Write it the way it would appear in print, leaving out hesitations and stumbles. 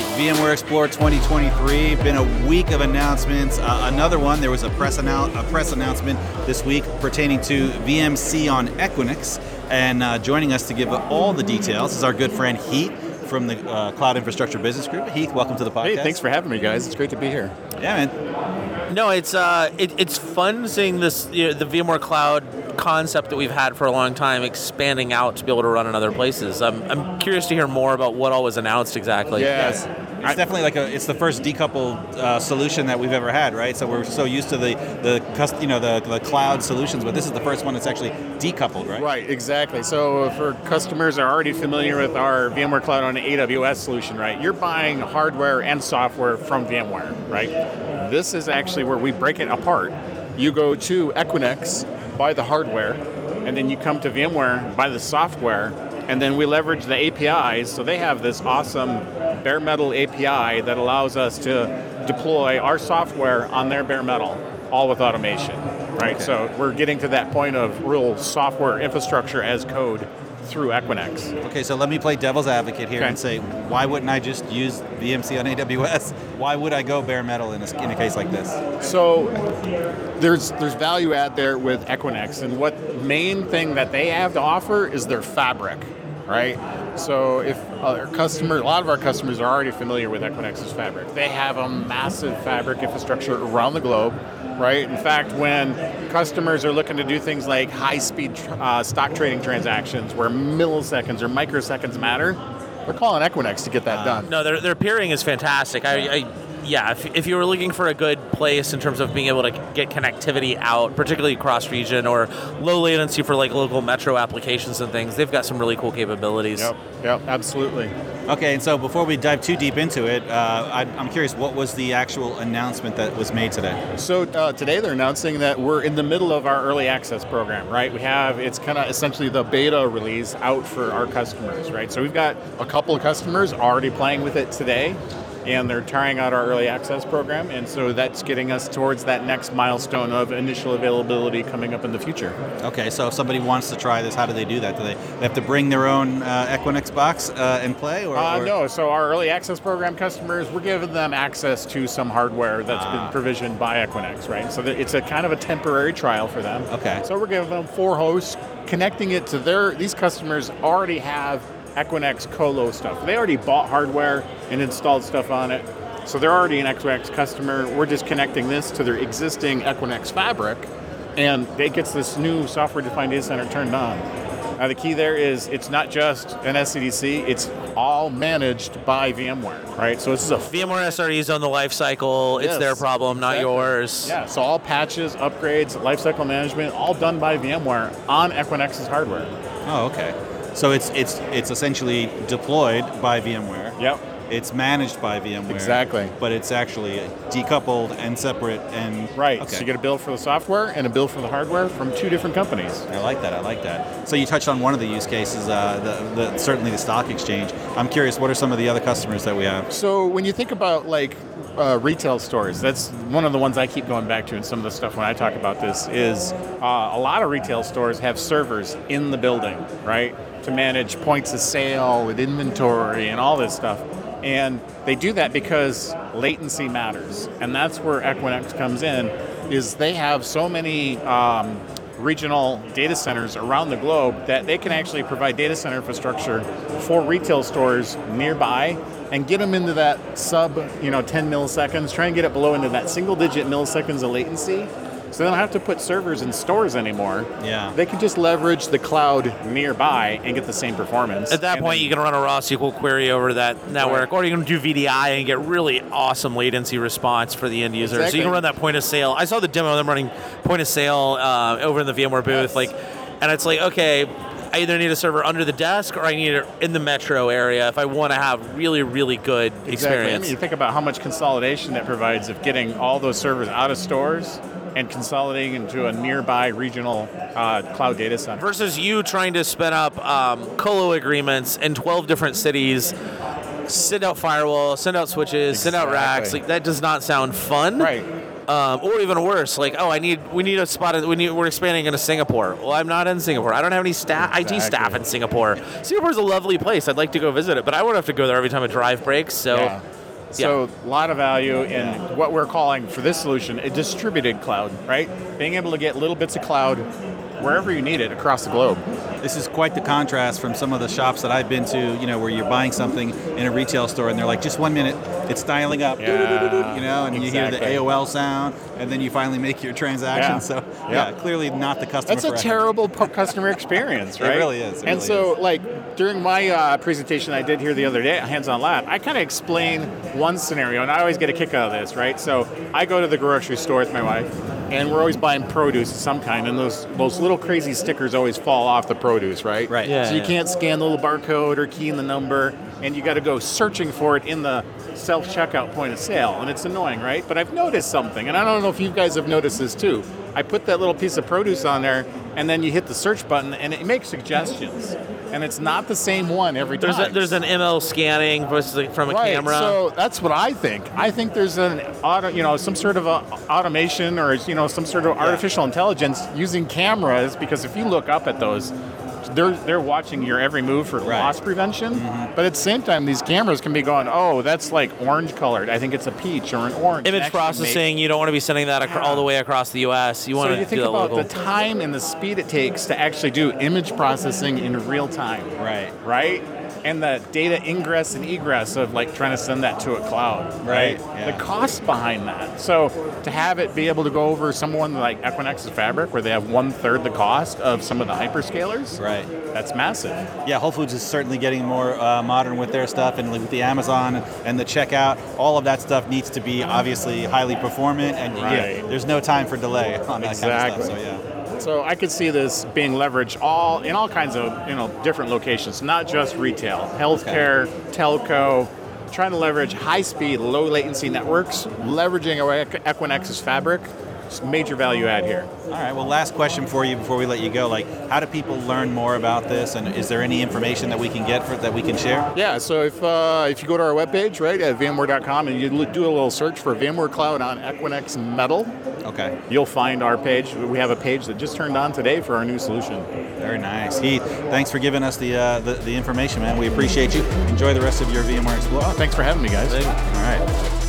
right, VMware Explore 2023, been a week of announcements. Another one, there was a press announcement this week pertaining to VMC on Equinix, and joining us to give all the details is our good friend Heath from the Cloud Infrastructure Business Group. Heath, welcome to the podcast. Hey, thanks for having me, guys. It's great to be here. Yeah, man. No, it's fun seeing this, you know, the VMware Cloud concept that we've had for a long time expanding out to be able to run in other places. I'm curious to hear more about what all was announced exactly. Yes. It's definitely like it's the first decoupled solution that we've ever had, right? So we're so used to the cloud solutions, but this is the first one that's actually decoupled, right? Right, exactly. So for customers that are already familiar with our VMware Cloud on AWS solution, right? You're buying hardware and software from VMware, right? This is actually where we break it apart. You go to Equinix, buy the hardware, and then you come to VMware, buy the software, and then we leverage the APIs, so they have this awesome bare metal API that allows us to deploy our software on their bare metal, all with automation, right? Okay. So we're getting to that point of real software infrastructure as code through Equinix. Okay, so let me play devil's advocate here and say, why wouldn't I just use VMC on AWS? Why would I go bare metal in a case like this? So there's value add there with Equinix, and what main thing that they have to offer is their fabric, right? So if a lot of our customers are already familiar with Equinix's fabric. They have a massive fabric infrastructure around the globe, right? In fact, when customers are looking to do things like high-speed stock trading transactions where milliseconds or microseconds matter, they're calling Equinix to get that done. No, their peering is fantastic. If you were looking for a good place in terms of being able to get connectivity out, particularly cross-region or low latency for like local metro applications and things, they've got some really cool capabilities. Yep, absolutely. Okay, and so before we dive too deep into it, I'm curious, what was the actual announcement that was made today? So today they're announcing that we're in the middle of our early access program, right? It's kind of essentially the beta release out for our customers, right? So we've got a couple of customers already playing with it today, and they're trying out our early access program, and so that's getting us towards that next milestone of initial availability coming up in the future. Okay, so if somebody wants to try this, how do they do that? Do they have to bring their own Equinix box and play? No, so our early access program customers, we're giving them access to some hardware that's been provisioned by Equinix, right? So it's a kind of a temporary trial for them. Okay. So we're giving them 4 hosts, connecting it to these customers already have Equinix Colo stuff. They already bought hardware and installed stuff on it. So they're already an Equinix customer. We're just connecting this to their existing Equinix fabric, and it gets this new software-defined data center turned on. Now the key there is it's not just an SDDC, it's all managed by VMware, right? So this is VMware SREs on the lifecycle. Yes, it's their problem, not yours. Yeah, so all patches, upgrades, lifecycle management, all done by VMware on Equinix's hardware. Oh, okay. So it's essentially deployed by VMware. Yep. It's managed by VMware. Exactly. But it's actually decoupled and separate and... Right. Okay. So you get a bill for the software and a bill for the hardware from 2 different companies. I like that. So you touched on one of the use cases, certainly the stock exchange. I'm curious, what are some of the other customers that we have? So when you think about retail stores, that's one of the ones I keep going back to, and some of the stuff when I talk about this is a lot of retail stores have servers in the building, right? To manage points of sale and inventory and all this stuff. And they do that because latency matters. And that's where Equinix comes in, is they have so many regional data centers around the globe that they can actually provide data center infrastructure for retail stores nearby and get them into that 10 milliseconds, try and get it below into that single digit milliseconds of latency. So they don't have to put servers in stores anymore. Yeah. They can just leverage the cloud nearby and get the same performance. At that point, you can run a raw SQL query over that network, or you can do VDI and get really awesome latency response for the end user. Exactly. So you can run that point of sale. I saw the demo of them running point of sale over in the VMware booth. Yes. And it's like, okay, I either need a server under the desk or I need it in the metro area if I want to have really, really good experience. I mean, you think about how much consolidation that provides of getting all those servers out of stores and consolidating into a nearby regional cloud data center. Versus you trying to spin up colo agreements in 12 different cities, send out firewalls, send out switches, send out racks. That does not sound fun. Right. Or even worse, like, oh, we need a spot. We're expanding into Singapore. Well, I'm not in Singapore. I don't have any IT staff in Singapore. Singapore's a lovely place. I'd like to go visit it, but I won't have to go there every time a drive breaks. So, yeah. So a lot of value in what we're calling for this solution a distributed cloud, right? Being able to get little bits of cloud wherever you need it across the globe. This is quite the contrast from some of the shops that I've been to, you know, where you're buying something in a retail store and they're like, just 1 minute, it's dialing up, you know, and exactly. You hear the AOL sound, and then you finally make your transaction. Yeah. So, yeah, clearly not the customer. That's a terrible customer experience, right? It really is. It and really so, is. Like, during my presentation I did here the other day at Hands On Lab, I kind of explain one scenario, and I always get a kick out of this, right? So, I go to the grocery store with my wife, and we're always buying produce of some kind, and those little crazy stickers always fall off the produce, right? Right. Yeah, so you can't scan the little barcode or key in the number, and you got to go searching for it in the self-checkout point of sale, and it's annoying, right? But I've noticed something, and I don't know if you guys have noticed this too. I put that little piece of produce on there, and then you hit the search button, and it makes suggestions. And it's not the same one every time. There's an ML scanning versus from a camera. So that's what I think. I think there's an some sort of automation or some sort of artificial intelligence using cameras, because if you look up at those, they're watching your every move for loss prevention. Mm-hmm. But at the same time, these cameras can be going, oh, that's like orange colored. I think it's a peach or an orange. Image processing, you don't want to be sending that all the way across the U.S. You want to do that local. So you think about the time and the speed it takes to actually do image processing in real time. Right. Right? And the data ingress and egress of like trying to send that to a cloud, right? Yeah. The cost behind that. So to have it be able to go over someone like Equinix's Fabric, where they have 1/3 the cost of some of the hyperscalers, right? That's massive. Yeah, Whole Foods is certainly getting more modern with their stuff, and with the Amazon and the checkout, all of that stuff needs to be obviously highly performant, and there's no time for delay on that kind of stuff. So yeah. So I could see this being leveraged in all kinds of different locations, not just retail, healthcare, telco, trying to leverage high-speed, low-latency networks, leveraging Equinix's Fabric. It's major value add here. All right, well, last question for you before we let you go. Like, how do people learn more about this, and is there any information that we can get that we can share? Yeah, so if you go to our webpage, right, at VMware.com, and you do a little search for VMware Cloud on Equinix Metal, you'll find our page. We have a page that just turned on today for our new solution. Very nice. Heath, thanks for giving us the information, man. We appreciate you. Enjoy the rest of your VMware Explore. Thanks for having me, guys. All right.